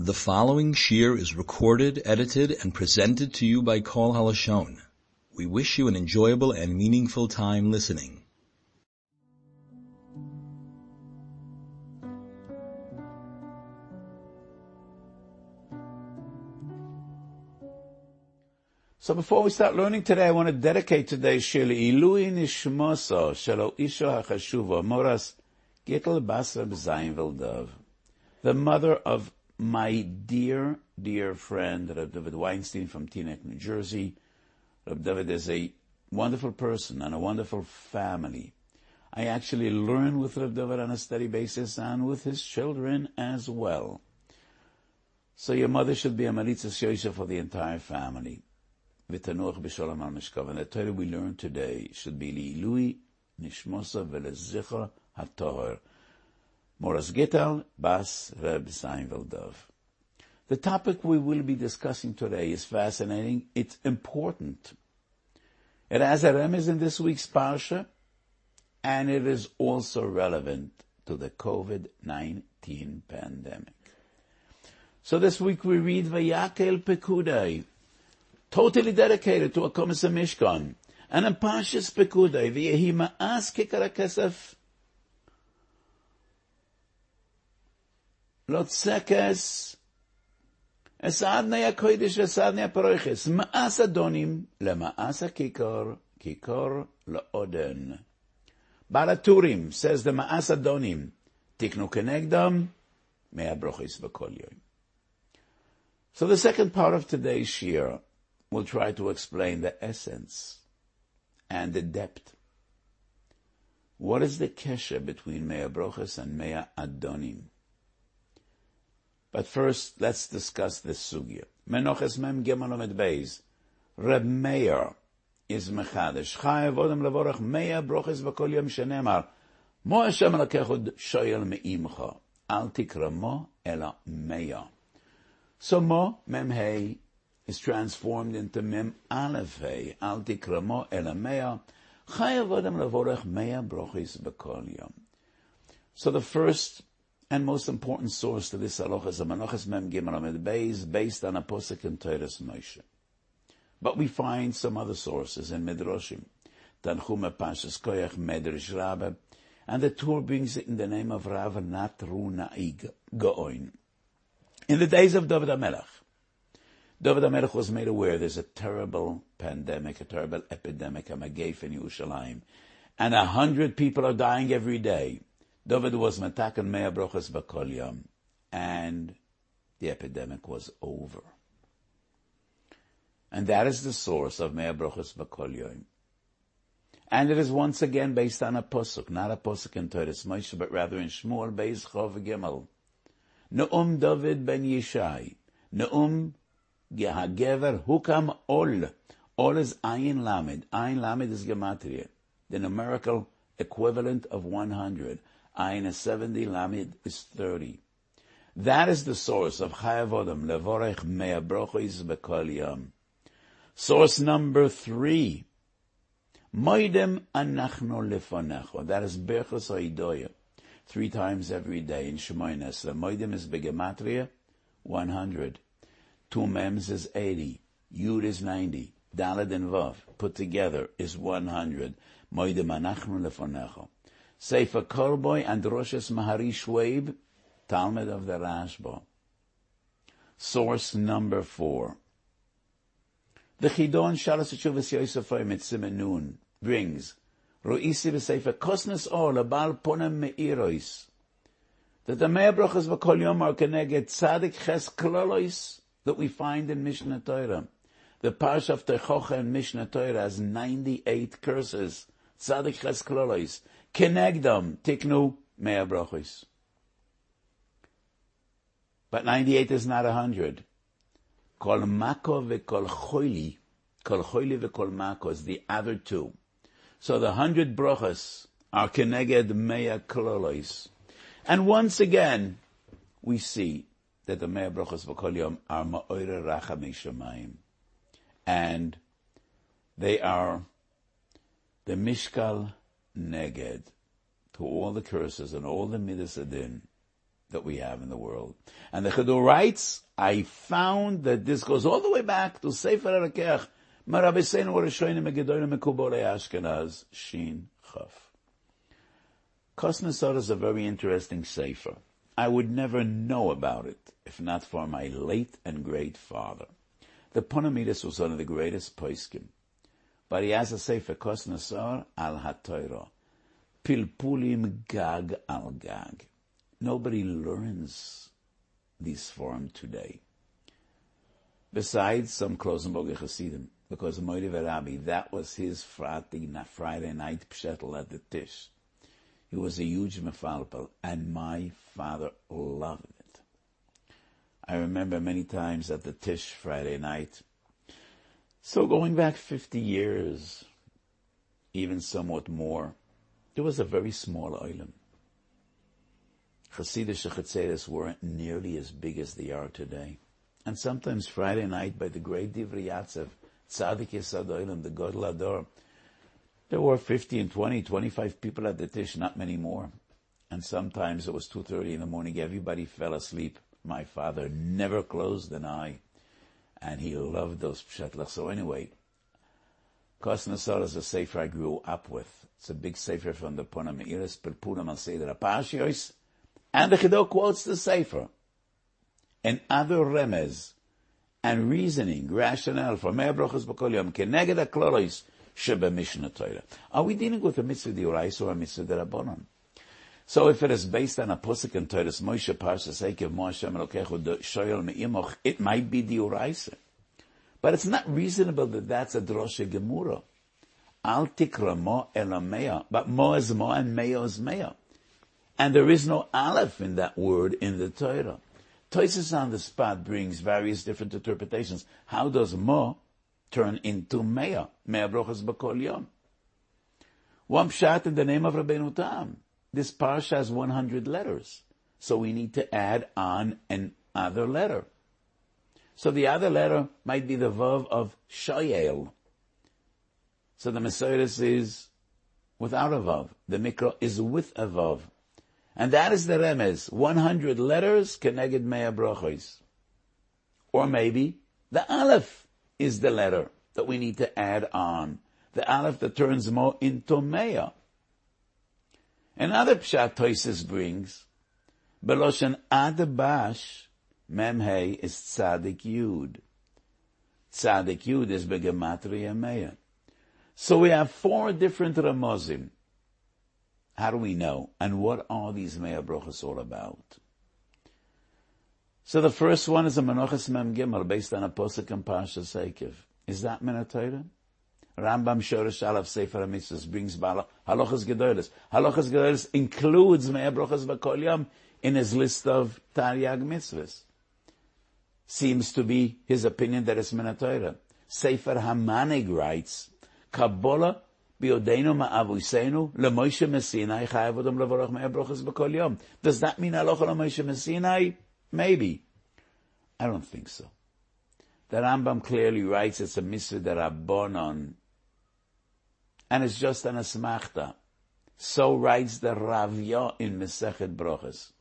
The following shir is recorded, edited, and presented to you by Kol HaLashon. We wish you an enjoyable and meaningful time listening. So before we start learning today, I want to dedicate today's shir Ilui Nishmoso Shelo Isha HaChashuva Moras Gittel bas Reb Zainwaldov, the mother of my dear, dear friend, Rab David Weinstein from Teaneck, New Jersey. Rab David is a wonderful person and a wonderful family. I actually learn with Rab David on a steady basis and with his children as well. So your mother should be a Maritzas Yosef for the entire family. V'tanuach b'sholom al mishkav. And the Torah we learn today should be Li'ilui Nishmosa V'lezicha HaTohor. Moras Gittel bas Reb Zainwaldov. The topic we will be discussing today is fascinating. It's important. It has a remez in this week's Parsha, and it is also relevant to the COVID-19 pandemic. So this week we read Vayakhel Pekudei, totally dedicated to HaKomas HaMishkan. And in Parshas Pekudei, V'yehi ma'as kikar HaKesef Lotsekes Esadnei HaKodesh Esadnei HaParoiches Ma'as Adonim LeMa'as HaKikor Kikor LeOden. Baal HaTurim says the Ma'as Adonim Tiknu Kenegdam Mea Brochis V'Kol Yom. So the second part of today's shir will try to explain the essence and the depth. What is the kesher between Mea Brochis and Mea Adonim? But first, let's discuss this sugya. Menoches mem gemalomet beis. Reb Meir is mechadesh. Chayev odem levorach mea broches v'kol yom shenemar. Mo Hashem lakechod shoyel me'imcha. Al tikra mo ela mea. So mo mem hei is transformed into mem alef hei. Al tikra mo ela mea. Chayev odem levorach mea broches v'kol yom. So the first and most important source to this halacha is Menoches Mem Gimel Amud Beis, based on a posuk in Torah's Moshe. But we find some other sources in Midrashim, Tanchuma Pashas Koyach Medrash Rabbah, and the Torah brings it in the name of Rav Natrunaig Goin. In the days of David HaMelech was made aware there's a terrible pandemic, a terrible epidemic, a Magef in Yerushalayim, and 100 people are dying every day. David was metaken mea brochas b'kol yom, and the epidemic was over. And that is the source of mea brochas b'kol yom. And it is once again based on a posuk, not a posuk in Torah's Moshe, but rather in Shmuel Beis Chov Gimel. Ne'um David ben Ish Chai, Ne'um Gehagever Hukam Ol. Ol is Ayin Lamed. Ayin Lamed is Gematria, the numerical equivalent of 100. Ayin is 70, Lamed is 30. That is the source of Chayav Odom Levorech Mea Brochis B'Kol Yom. Source number 3. Moidem Anachno Lefonecho. That is Berchos Oidoya. 3 times every day in Shemoines. The Moidem is Begematria, 100. 2 Mems is 80. Yud is 90. Daled and Vav put together is 100. Moidem Anachno Lefonecho. Sefer Korboy and Rosh's Mahari Shweib, Talmud of the Rashba. Source number 4. The Chidon Shalas Chuvas Yosefay Mitzimenun brings Ruisi v'Sefer Kosnes Or Lebal Ponem Meirois that the Mea Brochas V'Kol Yom are Keneged Tzadik Ches Klolois that we find in Mishnah Torah. The Parsha of Techocha in Mishnah Torah has 98 curses. Tzadik Ches Klolois. Kenegdam, tiknu, mea brochis. But 98 is not 100. Kol mako kol choili v'kol mako is the other 2. So the 100 brochas are keneged mea klolois. And once again, we see that the mea brochas v'kol yom are ma'oire rachamei shamayim. And they are the mishkal neged to all the curses and all the midas adin that we have in the world. And the Chidor writes, I found that this goes all the way back to Sefer HaRakach, Marabbi Seinu Orashoyne Megedoyne Mekubore Ashkenaz, Shin Chaf. Kozner Sar is a very interesting Sefer. I would never know about it if not for my late and great father. The Ponamides was one of the greatest poskim. But he has a Sefer Kozner Sar al HaTorah. Pilpulim gag al gag. Nobody learns this form today. Besides some Klausenberger Chassidim, because Moiri Verabi, that was his Friday night pshetel at the Tish. He was a huge mefalpel, and my father loved it. I remember many times at the Tish Friday night. So going back 50 years, even somewhat more, it was a very small oilem. Chassidish Chetzeres weren't nearly as big as they are today. And sometimes Friday night by the great Divrei Yatziv, Tzadik Yesad Oilem, the Godel Ador, there were 50 and 20, 25 people at the Tish, not many more. And sometimes it was 2:30 in the morning, everybody fell asleep. My father never closed an eye, and he loved those pshetlach. So anyway, Kozner Sar is a sefer I grew up with. It's a big sefer from the Ponam Iris, Perpuram al Seder HaParshios, and the Chidor quotes the Sefer and other remez and reasoning, rationale for Mei Brachos B'Kol Yom Keneged HaKloros Shebe Mishnah Torah. Are we dealing with a mitzvah d'oraisa or a mitzvah d'Rabbanan? So if it is based on a posuk in Torah, Moshe Parshas Ekev Mo Hashem Elokecha Shoyel Me'imoch, it might be d'oraisa. But it's not reasonable that that's a drosha gemura. Al tikra mo ela meya, but mo is mo and meya is meya. And there is no aleph in that word in the Torah. Tosfos on the spot brings various different interpretations. How does mo turn into meya? Meya brochas b'kol yom. One pshat in the name of Rabbeinu Tam. This parsha has 100 letters. So we need to add on another letter. So the other letter might be the vav of shoyel. So the Masoret is without a vav. The Mikra is with a vav. And that is the remez, 100 letters, keneged mea brochos. Or maybe the aleph is the letter that we need to add on. The aleph that turns mo into mea. Another pshat Tosfos brings, beloshen adabash, mem hei is tzadik yud. Tzadik yud is begematria mea. So we have four different ramozim. How do we know? And what are these Me'ah Brochos all about? So the first one is a Menachas Mem Gimel, based on a Posuk and Parshas Ekev. Is that Min HaTorah? Rambam Shoresh Aleph Sefer HaMitzvos brings Halachas Gedolos. Halachas Gedolos includes Me'ah Brochos B'Kol Yom in his list of Taryag Mitzvahs. Seems to be his opinion that it's Min HaTorah. Sefer HaManig writes, Kabbalah Does that mean halacha la Moshe Messinai? Maybe. I don't think so. The Rambam clearly writes it's a mitzvah d'Rabbanan, and it's just an asmachta. So writes the Ravya in Masechet Brachos.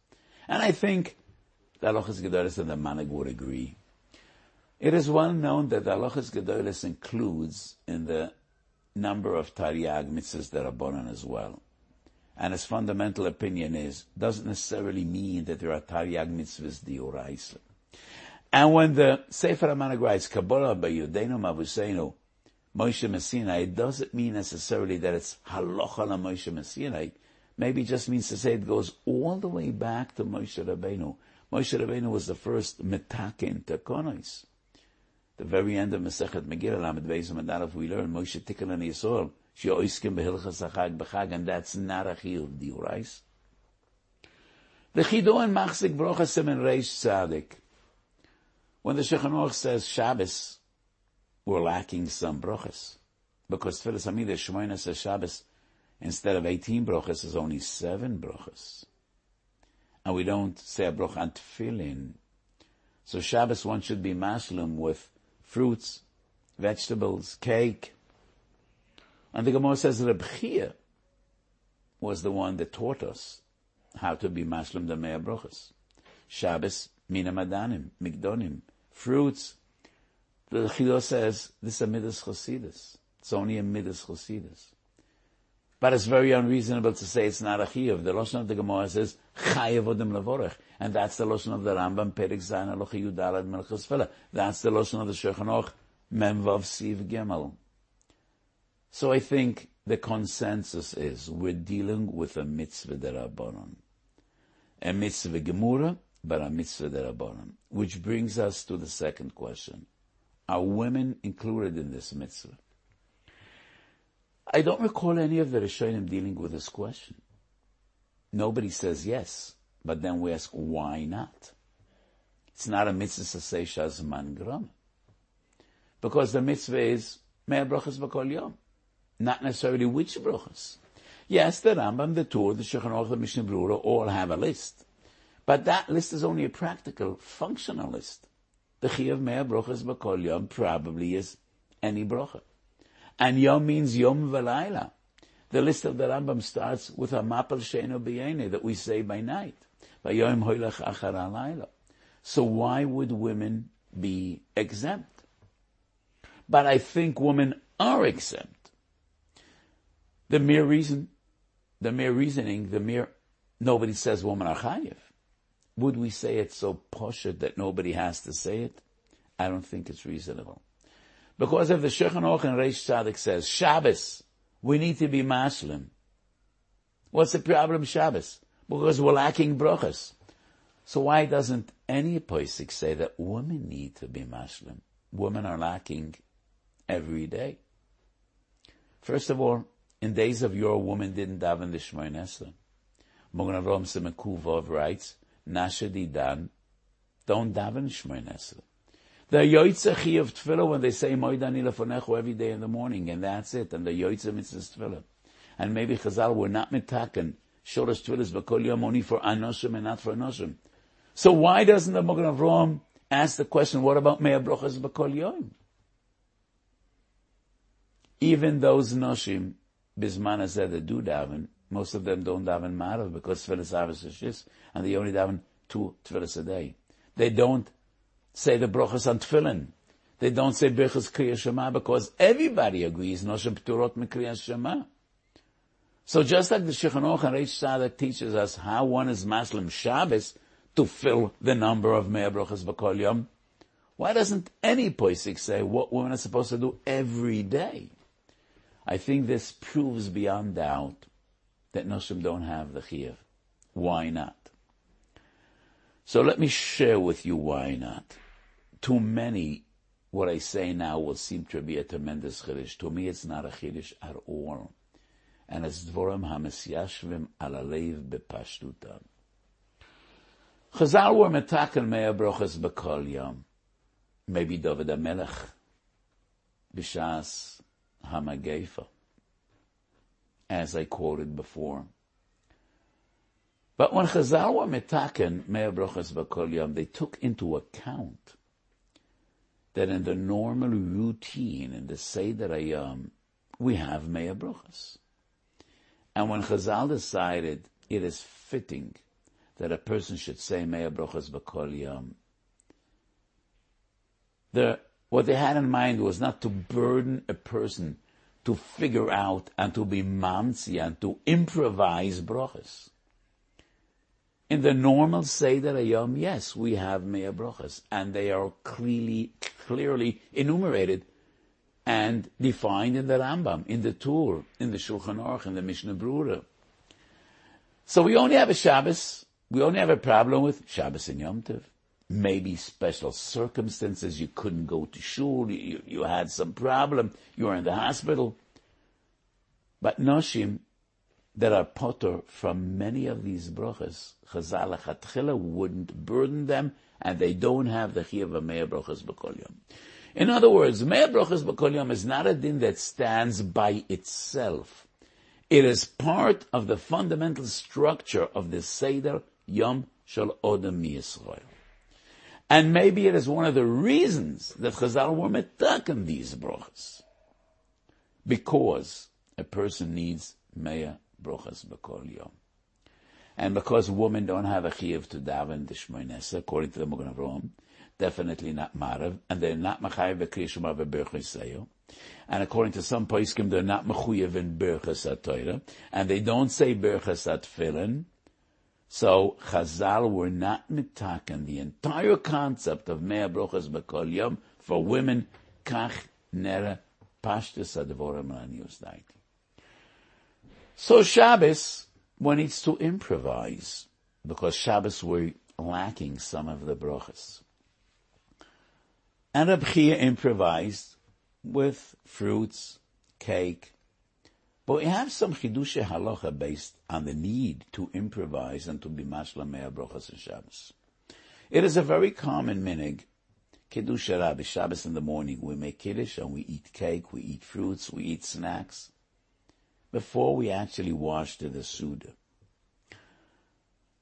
And I think the Halachas Gedolos and the Manig would agree. It is well known that the Halachas Gedolos includes in the number of Taryag mitzvahs d'Rabbanan as well. And his fundamental opinion is, doesn't necessarily mean that there are Taryag mitzvahs d'oraisa. And when the Sefer HaManig writes, Kabbalah b'Yudenu Mavuseinu, Moshe Messinai, it doesn't mean necessarily that it's Halacha la Moshe Messinai. Maybe it just means to say it goes all the way back to Moshe Rabbeinu. Moshe Rabbeinu was the first metaken tekonos. The very end of Masechet Megillah, Lamed Beis Amud Aleph, we learn Moshe Tikkun and Yisrael she'oiskim behilchas hachag b'chag, and that's not a chiyuv d'oraisa. The Chidush and Machzik Brocha Simen Reish Tzadik. When the Shulchan Aruch says Shabbos, we're lacking some brochas because Tfilas Hamida Shmoyna says Shabbos instead of 18 brochas is only 7 brochas, and we don't say a brocha on Tfilin. So Shabbos one should be mashlum with fruits, vegetables, cake. And the Gemara says Reb Chia was the one that taught us how to be mashlum the Me'ah Brochos. Shabbos, mina madanim, migdonim, fruits. The Chido says, this is a Midas Chosidus. It's only a Midas Chosidus. But it's very unreasonable to say it's not a Chiyuv. The Lashon of the Gemara says, Chayev Odem Lavorech. And that's the Lashon of the Rambam, Perek Zayin Alochi Yudalad Melchus Fela. That's the Lashon of the Shulchan Aruch, Memvav Siv Gimel. So I think the consensus is, we're dealing with a mitzvah derabanan. A mitzvah gemura, but a mitzvah derabanan. Which brings us to the second question. Are women included in this mitzvah? I don't recall any of the Rishonim dealing with this question. Nobody says yes, but then we ask, why not? It's not a mitzvah sasei shazman gram. Because the mitzvah is, mea brachas v'kol yom. Not necessarily which brachas. Yes, the Rambam, the Torah, the Shulchan Aruch, the Mishnah Berurah all have a list. But that list is only a practical, functional list. The Chiyuv Mea Brochas B'Kol Yom probably is any brocha. And Yom means Yom V'Laila. The list of the Rambam starts with a Mapal Sheino B'Yene that we say by night. V'Yom Hoylach Achar Alayla. So why would women be exempt? But I think women are exempt. The mere reason, nobody says women are Chayiv. Would we say it so poshut that nobody has to say it? I don't think it's reasonable. Because if the Shulchan Aruch and Reish Tzaddik says, Shabbos, we need to be mashlim. What's the problem, Shabbos? Because we're lacking brochas. So why doesn't any posik say that women need to be mashlim? Women are lacking every day. First of all, in days of yore, women didn't daven the Shemoneh Esrei. Magen Avraham Siman Kuf Vav writes, Nashadidan, don't daven Shemoneh Esrei. The Yotzei Chiyuv of Tefillah when they say Moed Ani Lefonecho every day in the morning, and that's it. And the Yotzei Mitzvahs Tefillah. And maybe Chazal were not mitaken Shoresh Tefillahs B'Kol Yom only for Anoshim and not for Anoshim. So why doesn't the Magen Avraham ask the question, what about Mea Brochas B'Kol Yom? Even those Noshim, Bisman Hazeh, that do daven, most of them don't daven Marav because Tefillas Avos Shis, and they only daven 2 Tefillas a day. They don't say the Brochas on Tefillin. They don't say Birchas Kriyas Shema because everybody agrees Noshim P'turot Mikriyas Shema. So just like the Shulchan Aruch and Reish Tzaddik teaches us how one is Mashlim Shabbos to fill the number of Mea Brochas B'Kol Yom, why doesn't any posik say what women are supposed to do every day? I think this proves beyond doubt that Noshim don't have the Chiyuv. Why not? So let me share with you why not. Too many, what I say now will seem to be a tremendous chiddush. To me it's not a chiddush at all. And it's dvorim ha-mesyashvim al-aleiv bepashtutam. Chazal were metaken mea brochas b'kol yom. Maybe David HaMelech b'shas ha-mageifa, as I quoted before. But when Chazal were mitaken mea brochas b'kol yom, they took into account that in the normal routine, in the Seder Hayom, we have mea brochas. And when Chazal decided it is fitting that a person should say mea brochas b'kol yom, what they had in mind was not to burden a person to figure out and to be mamtzi and to improvise brochas. In the normal Seder Hayom, yes, we have Mea Brochas, and they are clearly enumerated and defined in the Rambam, in the Torah, in the Shulchan Aruch, in the Mishnah Berurah. So we only have a Shabbos, we only have a problem with Shabbos and Yom Tov. Maybe special circumstances, you couldn't go to shul, you had some problem, you were in the hospital. But Noshim, that are potter from many of these brochas, Chazal Lechatchila wouldn't burden them, and they don't have the chiyuv of Mea Brochas B'Kol Yom. In other words, Mea Brochas B'Kol Yom is not a din that stands by itself. It is part of the fundamental structure of the Seder Yom Shel Odom Yisrael. And maybe it is one of the reasons that Chazal were metaken these brochas. Because a person needs Mea Brochas B'Kol Yom. And because women don't have a chiyuv to daven the Shmoinesa, according to the Magen Avraham, definitely not Marav, and they're not Machayev Kriyashma Berchus. And according to some Poskim, they're not Machuyev in Berchus HaTorah, and they don't say Berchus HaTfilin. So Chazal were not mitaken the entire concept of Mea Brochas B'Kol Yom for women. Kach Nera Pashtus Advorim Lanius Daiti. So Shabbos, one needs to improvise, because Shabbos were lacking some of the brochas. And Reb Chia improvised with fruits, cake, but we have some Chidushei Halacha based on the need to improvise and to be mashla mea brochas and Shabbos. It is a very common minig, Kiddush Rabbi Shabbos in the morning, we make Kiddush and we eat cake, we eat fruits, we eat snacks, before we actually wash to the Suda.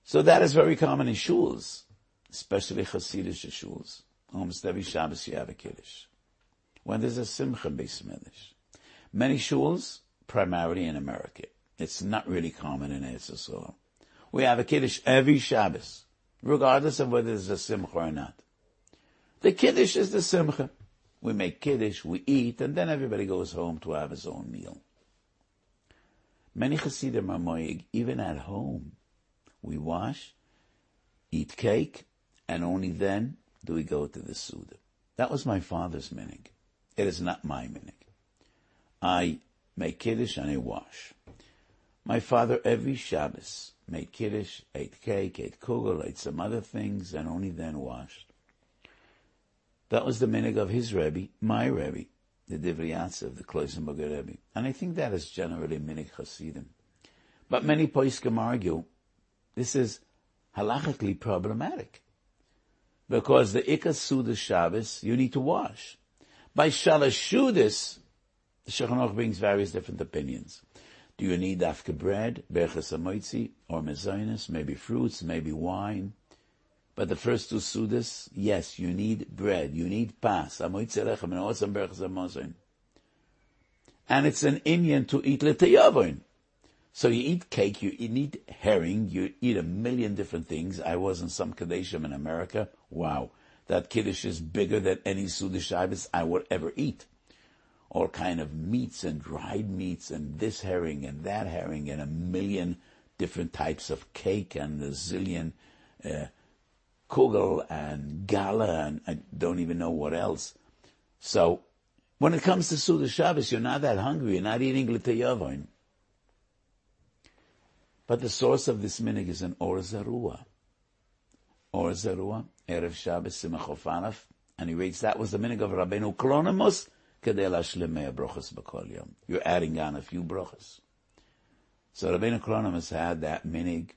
So that is very common in shuls, especially Hasidish shuls. Almost every Shabbos you have a Kiddush. When there's a Simcha Beis Midrash. Many shuls, primarily in America. It's not really common in Eretz Yisrael. We have a Kiddush every Shabbos, regardless of whether there's a Simcha or not. The Kiddush is the Simcha. We make Kiddush, we eat, and then everybody goes home to have his own meal. Many Hasidim are moyeg, even at home. We wash, eat cake, and only then do we go to the Suda. That was my father's minig. It is not my minig. I make Kiddush and I wash. My father every Shabbos made Kiddush, ate cake, ate kugel, ate some other things, and only then washed. That was the minig of his Rebbe, my Rebbe, the Divrei Yatziv, the Klausenberger Rebbe. And I think that is generally minig Hasidim. But many poskim argue this is halachically problematic, because the Ikar Suda Shabbos, you need to wash. By Shalosh Sudis, the Shulchan Aruch brings various different opinions. Do you need dafka bread, berchas hamoitzi, or mezonos, maybe fruits, maybe wine? But the first two sudas, yes, you need bread, you need pas. And it's an inyan to eat l'teyavon. So you eat cake, you eat herring, you eat a million different things. I was in some Kadeshim in America. Wow, that Kiddush is bigger than any Suda Shabbos I would ever eat. All kind of meats and dried meats and this herring and that herring and a million different types of cake and a zillion kugel and gala and I don't even know what else. So when it comes to Suda Shabbos, you're not that hungry. You're not eating l'teyavon. But the source of this minig is in Or Zarua. Or Zarua, Erev Shabbos, Simach Ofanaf. And he reads, that was the minig of Rabbeinu Kalonymus, Kedei Lashlim Mea Brochas B'Kol Yom. You're adding on a few brochas. So Rabbeinu Kalonymus had that minig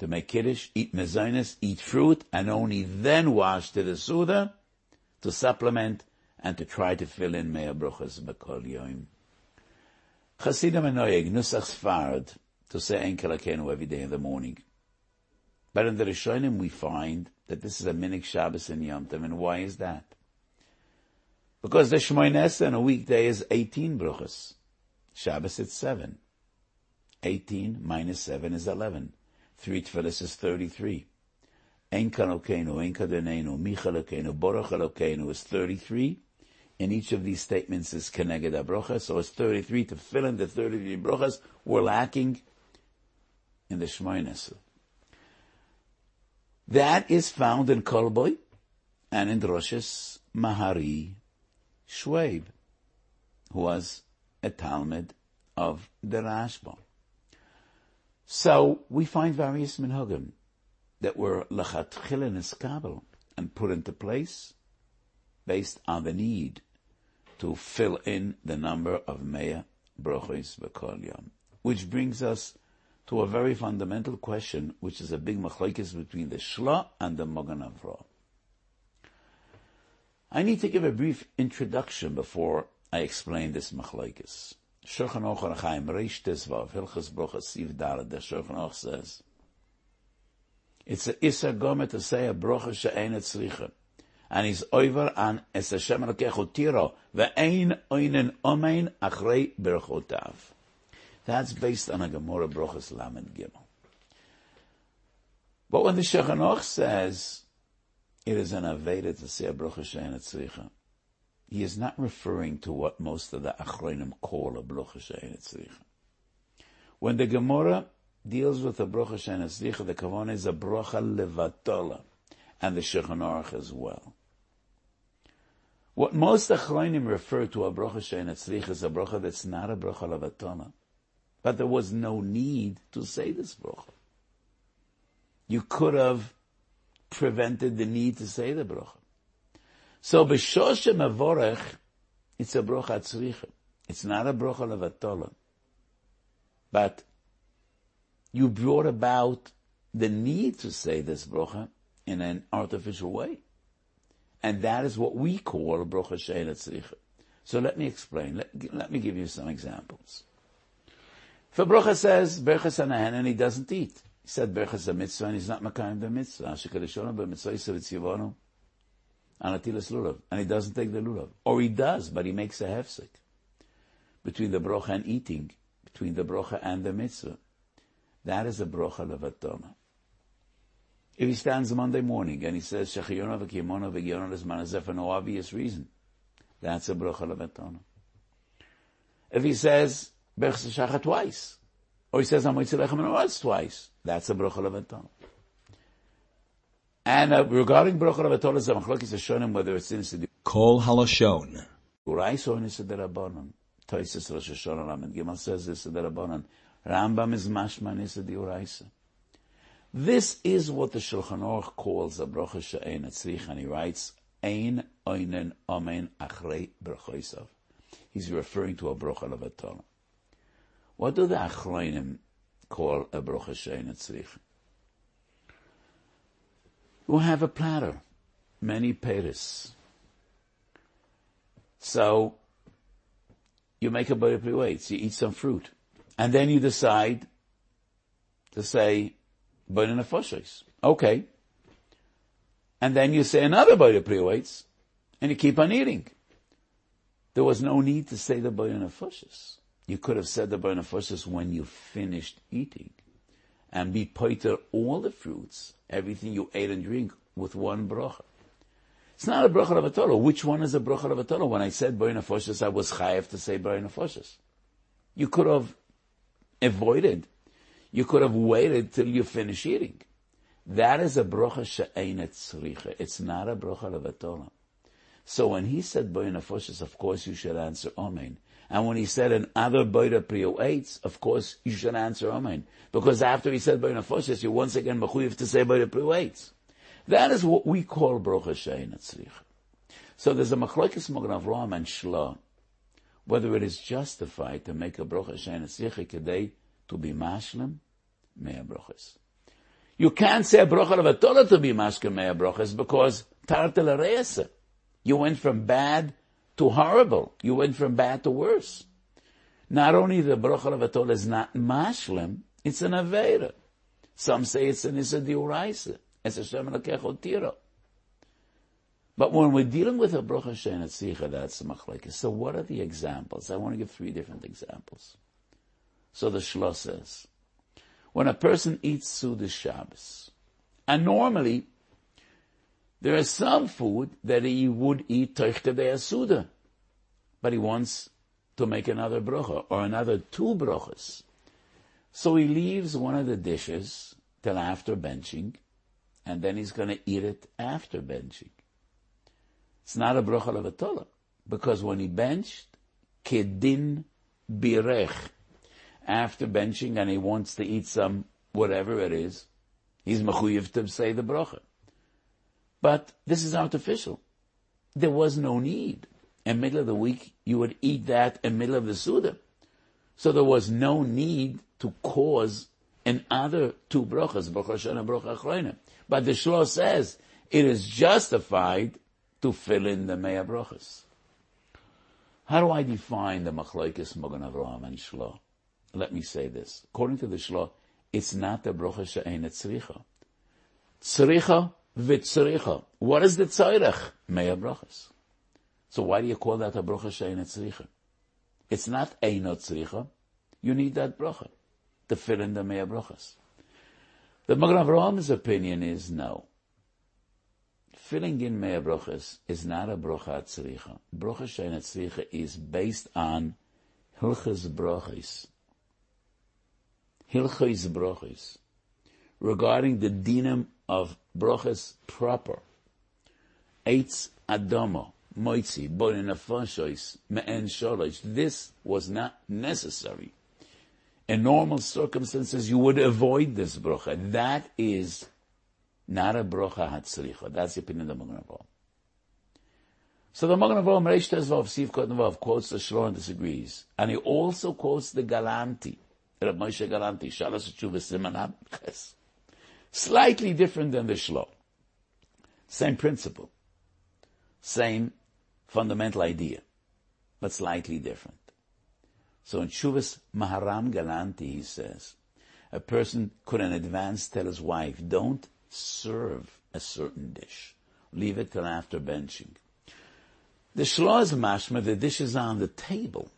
to make Kiddush, eat mezonos, eat fruit, and only then wash to the Suda to supplement and to try to fill in Mea Brochas B'Kol Yom. Chasidim anoyeg, Nusach Sfarad, to say Ein Kalakenu every day in the morning. But in the Rishonim we find that this is a minig Shabbos and Yom Tov, and why is that? Because the Shmoinesa on a weekday is 18 brochas. Shabbos it's 7. 18 minus 7 is 11. 3 Tfilis is 33. Ein Kalakenu, Ein Kadenenu, Micha Lakenu, Baruch Haredim is 33. In each of these statements is Keneged HaBrochas, so it's 33 to fill in the 33 brochas we're lacking in the Shmoinesa. That is found in Kolboi and in Droshes Mahari Shweib, who was a Talmud of the Rashba. So we find various minhagim that were lachatchila niskabel and put into place based on the need to fill in the number of mea brochos b'kol yom. Which brings us to a very fundamental question, which is a big machlokes between the Shla and the Magen Avraham. I need to give a brief introduction before I explain this machlokes. Shulchan Aruch Or Chaim Reish Tezvav Hilchos Brochos Siv Daled. The Shulchan Aruch says it's a Isser Gomer to say a brocha she'ein tzricha, and he's over on Es Hashem Elokecho Tiro ve'ein oinen omein achrei berchotav. That's based on a Gemara Brochos Lamed Gimel. But when the Shulchan Aruch says it is an aveda to say a bracha she'ein tzricha, he is not referring to what most of the achronim call a bracha she'ein tzricha. When the Gemara deals with a bracha she'ein tzricha, the kavanah is a bracha levatola, and the Shulchan Aruch as well. What most achronim refer to a bracha she'ein tzricha is a bracha that's not a bracha levatola, but there was no need to say this bracha. You could have prevented the need to say the bracha. So b'shoshe mevorech, it's a bracha tzricha. It's not a bracha levatola. But you brought about the need to say this bracha in an artificial way. And that is what we call a bracha she'ein tzricha. So let me explain. Let me give you some examples. If a bracha says, berchas hanahen, and he doesn't eat, he said berchas mitzvah, and he's not makayim the mitzvah. Shekadeshona b'mitzvah yisav tzivonu anatilas lulav, and he doesn't take the lulav, or he does, but he makes a hefsek between the brocha and eating, between the brocha and the mitzvah. That is a brocha levatona. If he stands Monday morning and he says shechiyona v'kimona v'giyona l'smanazeh for no obvious reason, that's a brocha levatona. If he says berchas shachar twice, or he says hamoitzi lechem menoratz twice, that's a bracha levatona. And regarding bracha levatona, the machlokes hashonim whether it's in the Kol HaLashon, Urais or in the Rabbanon. Tosfos Rosh Hashanah Lamed Gimel says this in the Rabbanon. Rambam is mashman is the Urais. This is what the Shulchan Aruch calls a bracha she'ein tzricha, and he writes ein oinen amen achrei brachosav. He's referring to a bracha levatona. What do the achronim call a bracha she'ein tzricha? You have a platter, many peiros. So you make a body weights, you eat some fruit, and then you decide to say body nefoshes. Okay, and then you say another body weights, and you keep on eating. There was no need to say the body nefoshes. You could have said the body nefoshes when you finished eating, and be poiter all the fruits, everything you ate and drink, with one bracha. It's not a bracha levatona. Which one is a bracha levatona? When I said b'nei nefoshes, I was chayev to say b'nei nefoshes. You could have avoided. You could have waited till you finish eating. That is a bracha she'ein tzricha. It's not a bracha levatona. So when he said b'nei nefoshes, of course you should answer amen. And when he said in other Boida Priyo 8s, of course, you should answer amen. Because after he said Boida Nefoshes, you once again mechuyev to say Boida Priyo 8s. That is what we call Brocha She'ein Tzricha. So there's a Machlokes Magen Avraham and Shla, whether it is justified to make a Brocha She'ein Tzricha today to be Mashlem, Mea Brochas. You can't say a Brocha Levatola to be Mashlem, Mea Brochas, because Tartel Reisa. You went from bad to horrible. You went from bad to worse. Not only the bracha levatol is not mashlem, it's an aveira. Some say it's an issa diuraisa, as Hashem elokech otiro. But when we're dealing with a bracha she'ein tzricha, that's machlekes. So what are the examples? I want to give three different examples. So the Shlo says, when a person eats Suda Shabbos, and normally there is some food that he would eat toch kedei asuda, but he wants to make another brocha, or another two brochas. So he leaves one of the dishes till after benching, and then he's going to eat it after benching. It's not a brocha levatola, because when he benched, kedin birech, after benching, and he wants to eat some, whatever it is, he's mechuyev to say the brocha. But this is artificial. There was no need. In the middle of the week, you would eat that in the middle of the Suda. So there was no need to cause another two brochas, brocha shana, brocha achroina. But the Shlo says it is justified to fill in the mea brochas. How do I define the machlokes Magen Avraham and Shlo? Let me say this. According to the Shlo, it's not the brocha she'ein tzricha. Tzricha v'tzricha. What is the tzorech? Mea brachas. So why do you call that a bracha she'ein tzricha? It's not eino tzricha. You need that bracha to fill in the mea brachas. The Magen Avraham's opinion is no. Filling in Mea Brochas is not a Brocha Tzricha. Brocha Shein Tzricha is based on Hilchas Brochis. Hilchis Brochis. Regarding the dinam of Brochas proper. Eitz Adomo, Moitzi, Boinafoshois, Me'en Sholosh. This was not necessary. In normal circumstances, you would avoid this brocha. That is not a brocha hatzricha. That's the opinion of the Magen Avraham. So the Magen Avraham, Reish Tezvav, Siv Kotnevav, quotes the Shlomo and disagrees. And he also quotes the Galanti, Reb Moshe Galanti, Shalas Tshuva Siman HaMiches. Slightly different than the Shlomo. Same principle. Same fundamental idea. But slightly different. So in Tshuva's Maharam Galanti, he says, a person could in advance tell his wife, don't serve a certain dish. Leave it till after benching. The Shlomo is mashma, the dish is on the table,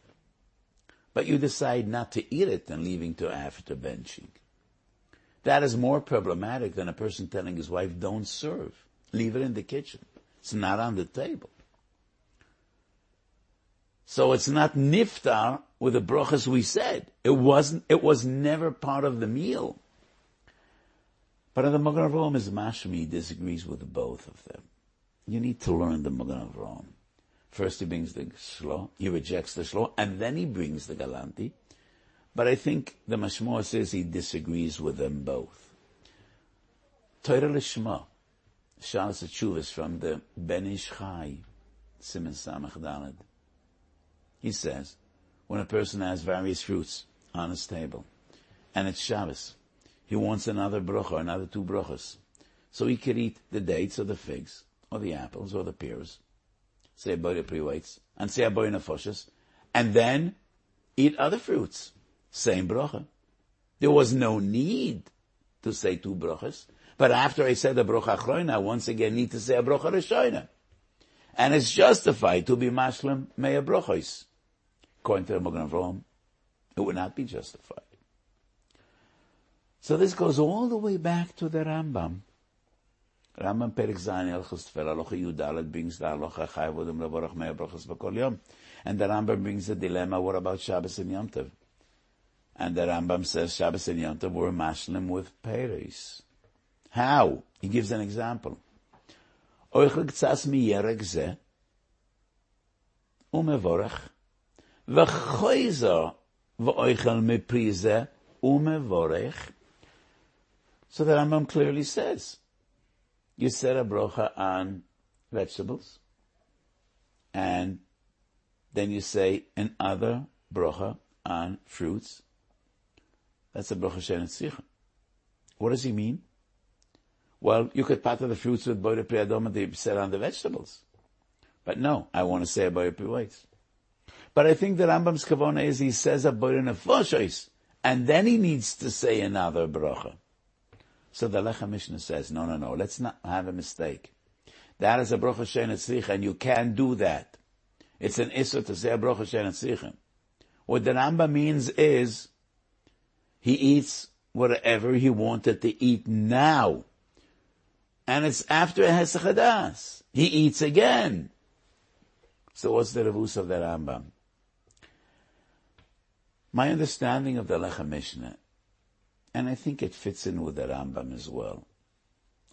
but you decide not to eat it and leaving till after benching. That is more problematic than a person telling his wife, don't serve. Leave it in the kitchen. It's not on the table. So it's not niftar with the brochas we said. It was never part of the meal. But in the Magen Avraham is mashmi, disagrees with both of them. You need to learn the Magen Avraham. First he brings the Shlo, he rejects the Shlo, and then he brings the Galanti. But I think the Mashmor says he disagrees with them both. Torah Lishma, Shalas Teshuvas from the Ben Ish Chai, Siman Samach Daled. He says, when a person has various fruits on his table, and it's Shabbos, he wants another brocha, another two brochas. So he could eat the dates or the figs, or the apples or the pears, say boya priwates, and say boya nefoshes, and then eat other fruits. Same brocha. There was no need to say two brochas, but after I said the brocha achroina, I once again need to say a brocha rishoina. And it's justified to be mashlim mea brochos. According to the Magen Avraham, it would not be justified. So this goes all the way back to the Rambam. Rambam Perek Zayin Hilchos Tefillah Halacha Yud Daled brings the halacha Chayav Adam Levorach Mea Brochos B'Kol Yom, and the Rambam brings the dilemma: what about Shabbos and Yom Tov? And the Rambam says Shabbos and Yom Tov were mashlim with peres. How? He gives an example. Oichel ktsas mi yerek ze, umevorach, v'choizo v'oichel mi pri ze, umevorach. So the Rambam clearly says, you said a brocha on vegetables, and then you say another brocha on fruits. That's a brocha she'en tzricha. What does he mean? Well, you could patter the fruits with boyer pri adom and they set on the vegetables. But no, I want to say a boyer pri whites. But I think the Rambam's kavona is he says a boyer nefoshes, and then he needs to say another bracha. So the Lechem Mishnah says, no, let's not have a mistake. That is a bracha she'en tzricha, and you can't do that. It's an issur to say a bracha she'en tzricha. What the Rambam means is, he eats whatever he wanted to eat now. And it's after Hesed Chadas. He eats again. So what's the revus of the Rambam? My understanding of the Lechem Mishnah, and I think it fits in with the Rambam as well.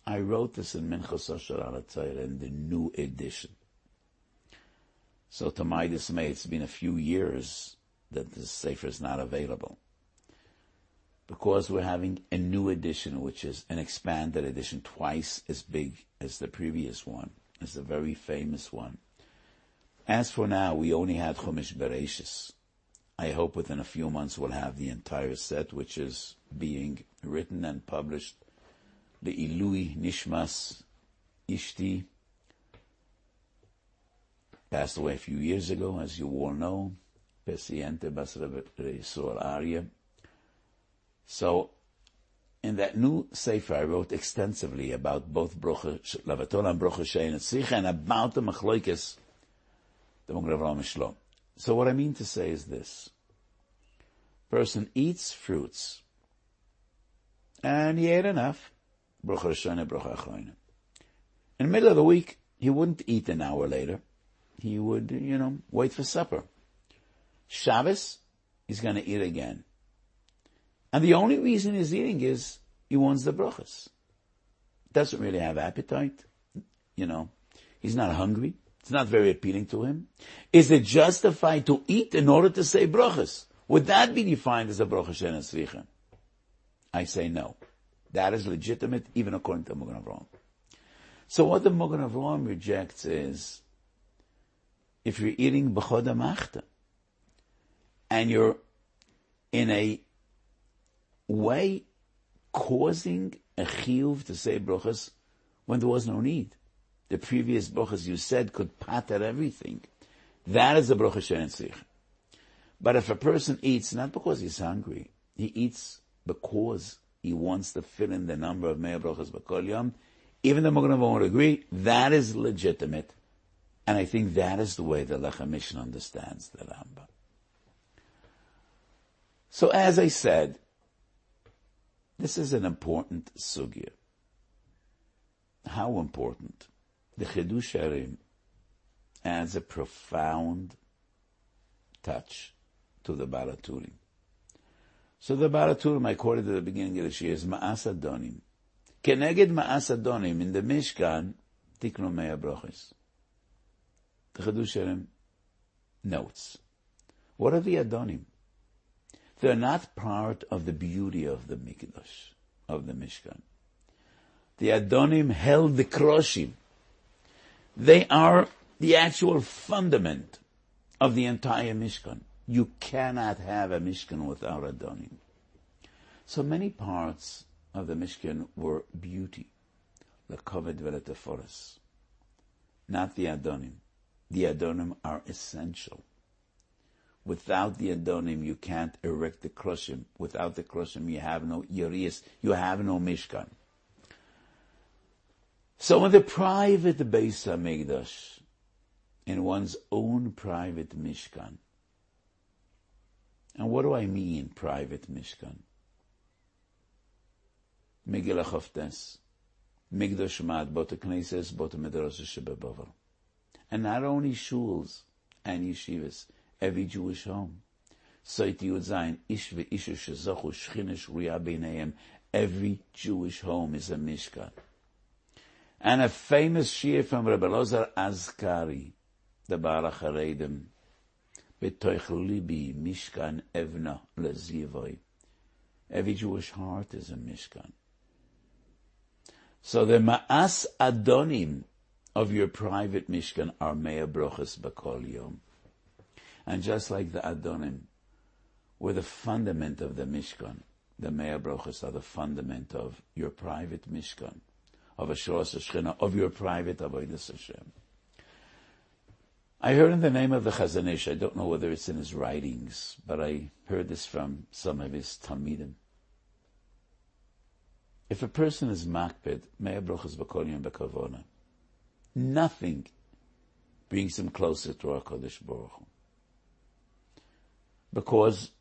I wrote this in Minchas Asher in the new edition. So to my dismay, it's been a few years that this Sefer is not available, because we're having a new edition, which is an expanded edition, twice as big as the previous one, as the very famous one. As for now, we only had Chumash Bereshis. I hope within a few months we'll have the entire set, which is being written and published. Le'ilui Nishmas Ishti passed away a few years ago, as you all know. Presidente bas Reb Elazar Azkari. So, in that new sefer, I wrote extensively about both Brocha Lavatol and Brocha She'en Tzricha, and about the Machloikes, the Magen Avraham and Shlomo. So what I mean to say is this. Person eats fruits, and he ate enough. Bracha Rishona, Bracha Achrona. In the middle of the week, he wouldn't eat an hour later. He would, wait for supper. Shabbos, he's going to eat again. And the only reason he's eating is he wants the brachos. Doesn't really have appetite. He's not hungry. It's not very appealing to him. Is it justified to eat in order to say brachos? Would that be defined as a bracha she'eina tzricha? I say no. That is legitimate, even according to Magen Avraham. So what the Magen Avraham rejects is, if you're eating b'chod ha'machta, and you're in a way causing a chiyuv to say brachas when there was no need. The previous brachas you said could pater everything. That is the bracha she'eina tzricha. But if a person eats, not because he's hungry, he eats because he wants to fill in the number of mea brachas b'kol yom, even the Magen Avraham would agree, that is legitimate. And I think that is the way the Lechem Mishnah understands the Ramban. So as I said, this is an important sugya. How important? The Chidushei HaRim adds a profound touch to the Baal HaTurim. So the Baal HaTurim, I quoted at the beginning of this year, is Ma'as Adonim. Keneged Ma'as Adonim in the Mishkan, Tiknu Mea Brochis. The Chidushei HaRim notes. What are the Adonim? They're not part of the beauty of the Mikdash, of the Mishkan. The Adonim held the Kroshim. They are the actual fundament of the entire Mishkan. You cannot have a Mishkan without Adonim. So many parts of the Mishkan were beauty, lekavod veletiforos, not the Adonim. The Adonim are essential. Without the Adonim, you can't erect the Kroshim. Without the Kroshim, you have no Yerias. You have no Mishkan. So in the private Beis HaMikdash, in one's own private Mishkan. And what do I mean, private Mishkan? Megillah Choftes, Mikdash Mat, Bota Knesses, Bota Medrashes Shebebovel. And not only shuls and yeshivas, every Jewish home. Every Jewish home is a Mishkan. And a famous shir from Reb Elazar Azkari, the Baruch Haredim, B'toich libi Mishkan evna lezivoy. Every Jewish heart is a Mishkan. So the Ma'as Adonim of your private Mishkan are Mea Brochas B'kol Yom. And just like the Adonim were the fundament of the Mishkan, the Mea Brochas are the fundament of your private Mishkan, of Asheras HaShechina, of your private Avodas Hashem. I heard in the name of the Chazanish, I don't know whether it's in his writings, but I heard this from some of his Talmidim. If a person is makpid, Mea Brochas B'kol Yom B'kavona, nothing brings him closer to our Kodesh Baruch Hu. Because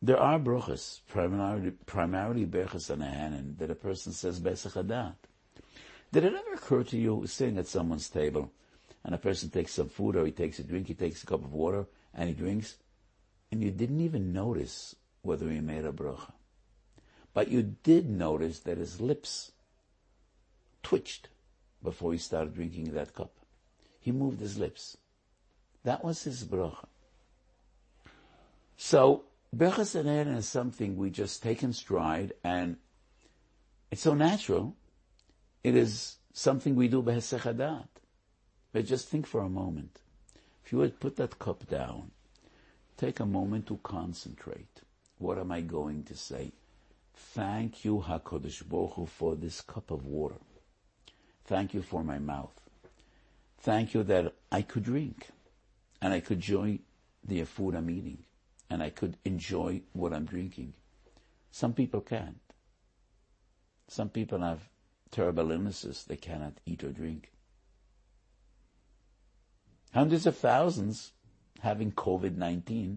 there are brachas, primarily berachas and ahanan, that a person says besach hadat. Did it ever occur to you, sitting at someone's table, and a person takes some food, or he takes a drink, he takes a cup of water, and he drinks, and you didn't even notice whether he made a bracha. But you did notice that his lips twitched before he started drinking that cup. He moved his lips. That was his bracha. So, Berachas Hanan is something we just take in stride, and it's so natural. It is something we do b'hesech hadat. But just think for a moment. If you would put that cup down, take a moment to concentrate. What am I going to say? Thank you, HaKadosh Baruch Hu, for this cup of water. Thank you for my mouth. Thank you that I could drink, and I could enjoy the food I'm eating, and I could enjoy what I'm drinking. Some people can't. Some people have terrible illnesses. They cannot eat or drink. Hundreds of thousands having COVID-19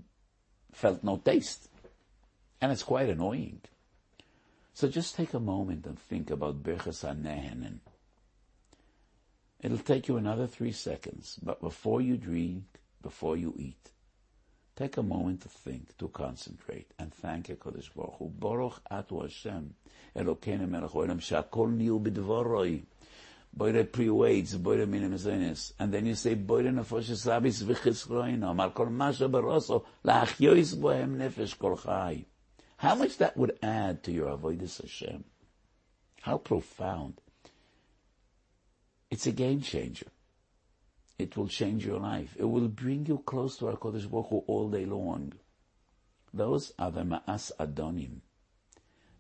felt no taste. And it's quite annoying. So just take a moment and think about Birchas HaNehenen. It'll take you another 3 seconds, but before you drink, before you eat, take a moment to think, to concentrate, and thank HaKadosh Baruch Hu. Baruch Atu Hashem, Elokeinu Melech HaOlam, Shakol Nihu B'Dvoroi, Boire Priwates, Boire Minim Zonis, and then you say, Boire Nefesh Sabis V'Chisroino, Mal Kol Masha Baroso, La'achyois Bohem Nefesh Kol Chai. How much that would add to your Avodas Hashem. How profound. It's a game changer. It will change your life. It will bring you close to HaKadosh Baruch Hu all day long. Those are the Ma'as Adonim.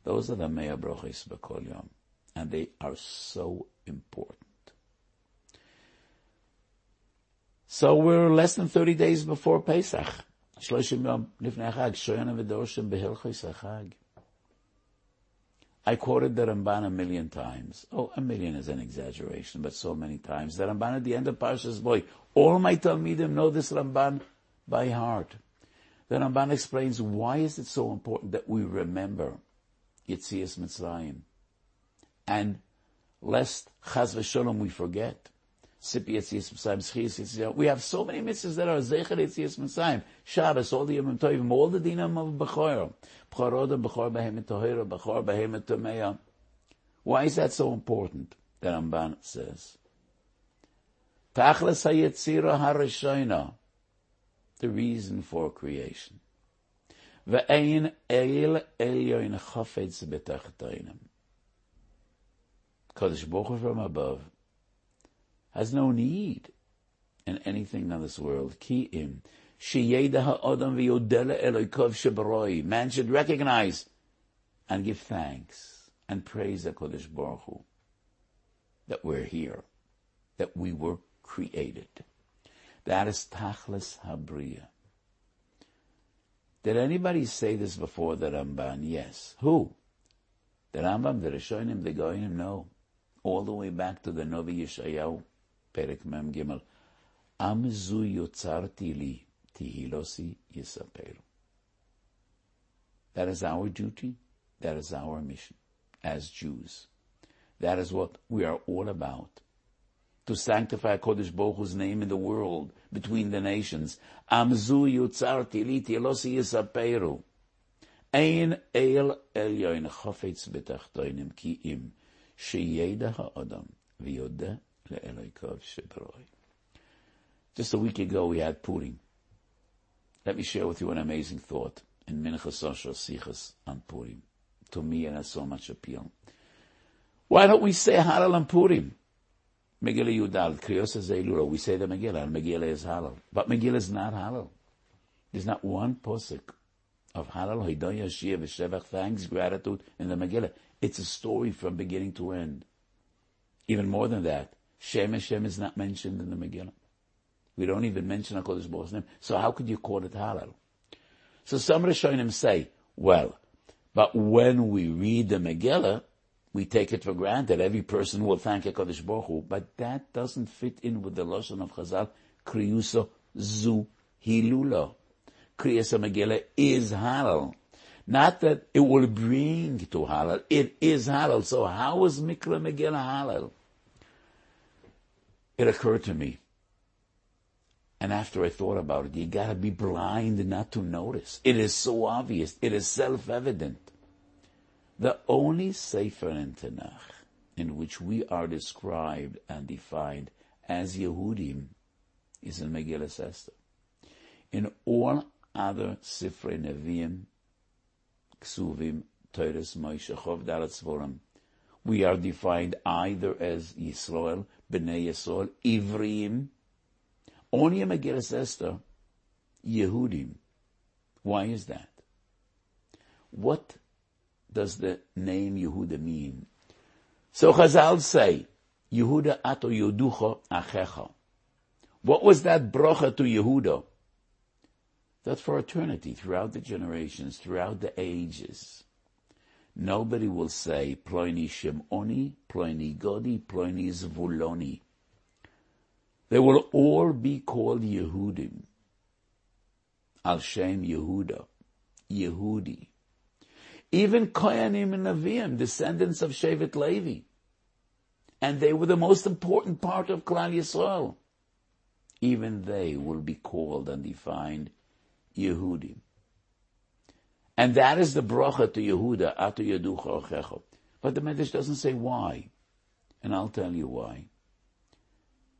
Those are the Mea Brachos B'Kol Yom. And they are so important. So we're less than 30 days before Pesach. 30 Yom Lifnei Chag, Shoyana V'Dorshim B'Hilchos HaChag. I quoted the Ramban 1,000,000 times. Oh, 1,000,000 is an exaggeration, but so many times. The Ramban at the end of Parshas Boy. All my Talmidim know this Ramban by heart. The Ramban explains why is it so important that we remember Yetzias Mitzrayim. And lest Chas V'Sholom we forget. Sipi Yetzias Mitzrayim, Schiyas Yetzias. We have so many mitzvahs that are Zecher Yetzias Mitzrayim. Shabbos, all the Yom Tovim, all the Dinam of Bechor. Bechoroda, Bechor Behemet Tohira, Bechor Behemet Tomeya. Why is that so important? The Ramban says, Tachlas HaYetzira HaRishona, the reason for creation. Ve'ein El Elyon Chafetz B'Tachtoinem. Kodesh Baruch Hu from above has no need in anything in this world. Ki'im, sheyeda ha'odam v'yodele eloikov shebaroi. Man should recognize and give thanks and praise HaKadosh Baruch Hu that we're here, that we were created. That is Tachlis Habriya. Did anybody say this before the Ramban? Yes. Who? The Rambam, the Rishonim, the Goyim? No. All the way back to the Novi Yeshayahu. Perek Mem Gimel. Am zu yotzarti li tihilosi yisaperu. That is our duty. That is our mission as Jews. That is what we are all about. To sanctify Kodesh Baruch Hu's name in the world, between the nations. Am zu yotzarti li tihilosi yisaperu. Ein el elyon chofetz betachtoinem ki'im. Sheyeda ha'adam v'yoda le'eloikav shebaroi. Just a week ago we had Purim. Let me share with you an amazing thought in Minchas Asher Sichas on Purim. To me it has so much appeal. Why don't we say Halal on Purim? Megillah Yudal, Kriyos HaZeilula, we say the Megillah, and Megillah is Halal. But Megillah is not Halal. There's not one posik of Halal, Hidoya, Shia, V'Shevach, thanks, gratitude in the Megillah. It's a story from beginning to end. Even more than that, Shem Hashem is not mentioned in the Megillah. We don't even mention HaKadosh Baruch Hu's name. So how could you call it Halal? So some Rishonim say, well, but when we read the Megillah, we take it for granted. Every person will thank HaKadosh Baruch Hu. But that doesn't fit in with the Lashon of Chazal. Kriyuso zu hilula. Kriyasa Megillah is Halal. Not that it will bring to Halal. It is Halal. So how is Mikra Megillah Halal? It occurred to me. And after I thought about it, you gotta be blind not to notice. It is so obvious. It is self-evident. The only Sefer in Tanakh in which we are described and defined as Yehudim is in Megillas Esther. In all other Sifrei Nevi'im, Ksuvim, Teres, Moshe, Chov, Darat, Zvoram, we are defined either as Yisrael, Bnei Yisrael, Ivrim, only in Megillas Esther, Yehudim. Why is that? What does the name Yehuda mean? So Chazal say, Yehuda ato Yehuducho achecha. What was that brocha to Yehuda? That for eternity, throughout the generations, throughout the ages, nobody will say, Ploini Shemoni, Ploini Godi, Ploini Zvuloni. They will all be called Yehudim. Al Shem Yehuda, Yehudi. Even Kohanim and Nevi'im, descendants of Shevet Levi. And they were the most important part of Klal Yisrael. Even they will be called and defined Yehudim. And that is the bracha to Yehuda, Atu Yaducha Ochecho. But the Medrash doesn't say why. And I'll tell you why.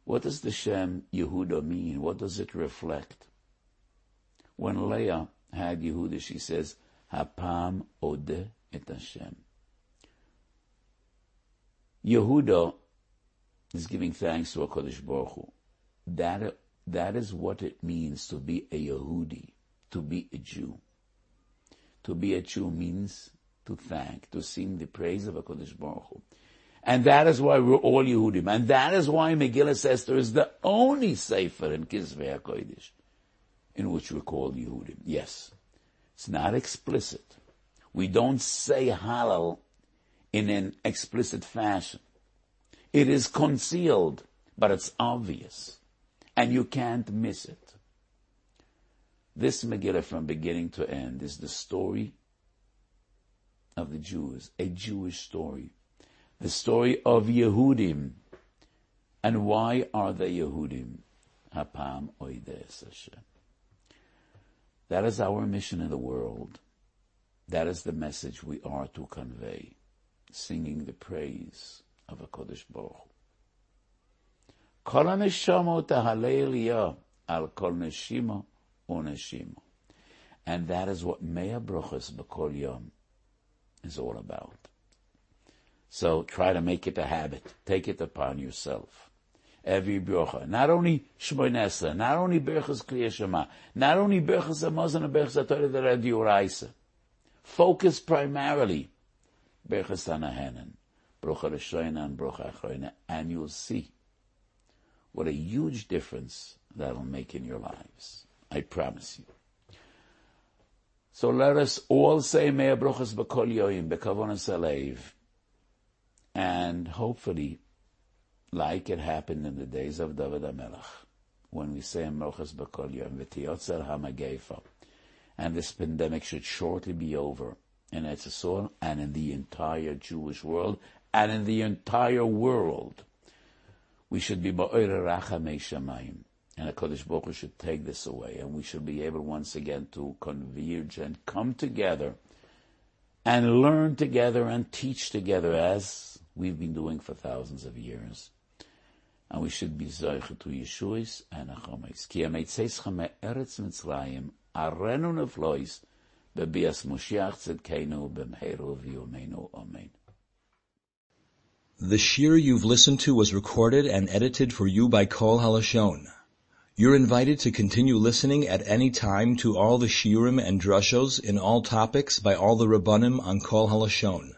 What does the Shem Yehuda mean? What does it reflect? When Leah had Yehuda, she says, Hapam Odeh et Hashem. Yehuda is giving thanks to HaKadosh Baruch Hu. That is what it means to be a Yehudi, to be a Jew. To be a Jew means to thank, to sing the praise of HaKadosh Baruch Hu. And that is why we're all Yehudim. And that is why Megillah Esther is the only Sefer in Kisvei HaKodesh in which we're called Yehudim. Yes, it's not explicit. We don't say Hallel in an explicit fashion. It is concealed, but it's obvious. And you can't miss it. This Megillah from beginning to end is the story of the Jews, a Jewish story. The story of Yehudim. And why are they Yehudim? Hapam Oides Hashem. That is our mission in the world. That is the message we are to convey. Singing the praise of HaKadosh Baruch Hu. Kol HaNeshama Tahalei Eliyah Al Kol Neshima Uneshima. And that is what Mea Brachos B'Kol Yom is all about. So try to make it a habit. Take it upon yourself. Every bracha, not only Shmoneh Esrei, not only Berachos Kriya Shema, not only Berachos Hamazon and Berachos HaTorah D'Oraita D'Oraisa. Focus primarily Berachos Hanahanan, Bracha Rishona and Bracha Achrona, and you'll see what a huge difference that'll make in your lives. I promise you. So let us all say Mea Brachos B'Kol Yoyim B'Kavonas Haleiv. And hopefully, like it happened in the days of David HaMelech, when we say Brachos B'Kol Yom V'Tiyotzer HaMageifa, and this pandemic should shortly be over in Eretz Yisrael and in the entire Jewish world and in the entire world, we should be Ba'or Rachamei Shamayim, and HaKadosh Baruch Hu should take this away, and we should be able once again to converge and come together and learn together and teach together as we've been doing for thousands of years. And we should be Zoycha to Yeshuis and Achomeis. Ki ametzeischa me'eretz Mitzrayim, arenu neflois, bebias Moshiach tzedkeinu, b'mheru v'yomeinu, amen. The shir you've listened to was recorded and edited for you by Kol HaLashon. You're invited to continue listening at any time to all the shirim and drushos in all topics by all the Rabbanim on Kol HaLashon.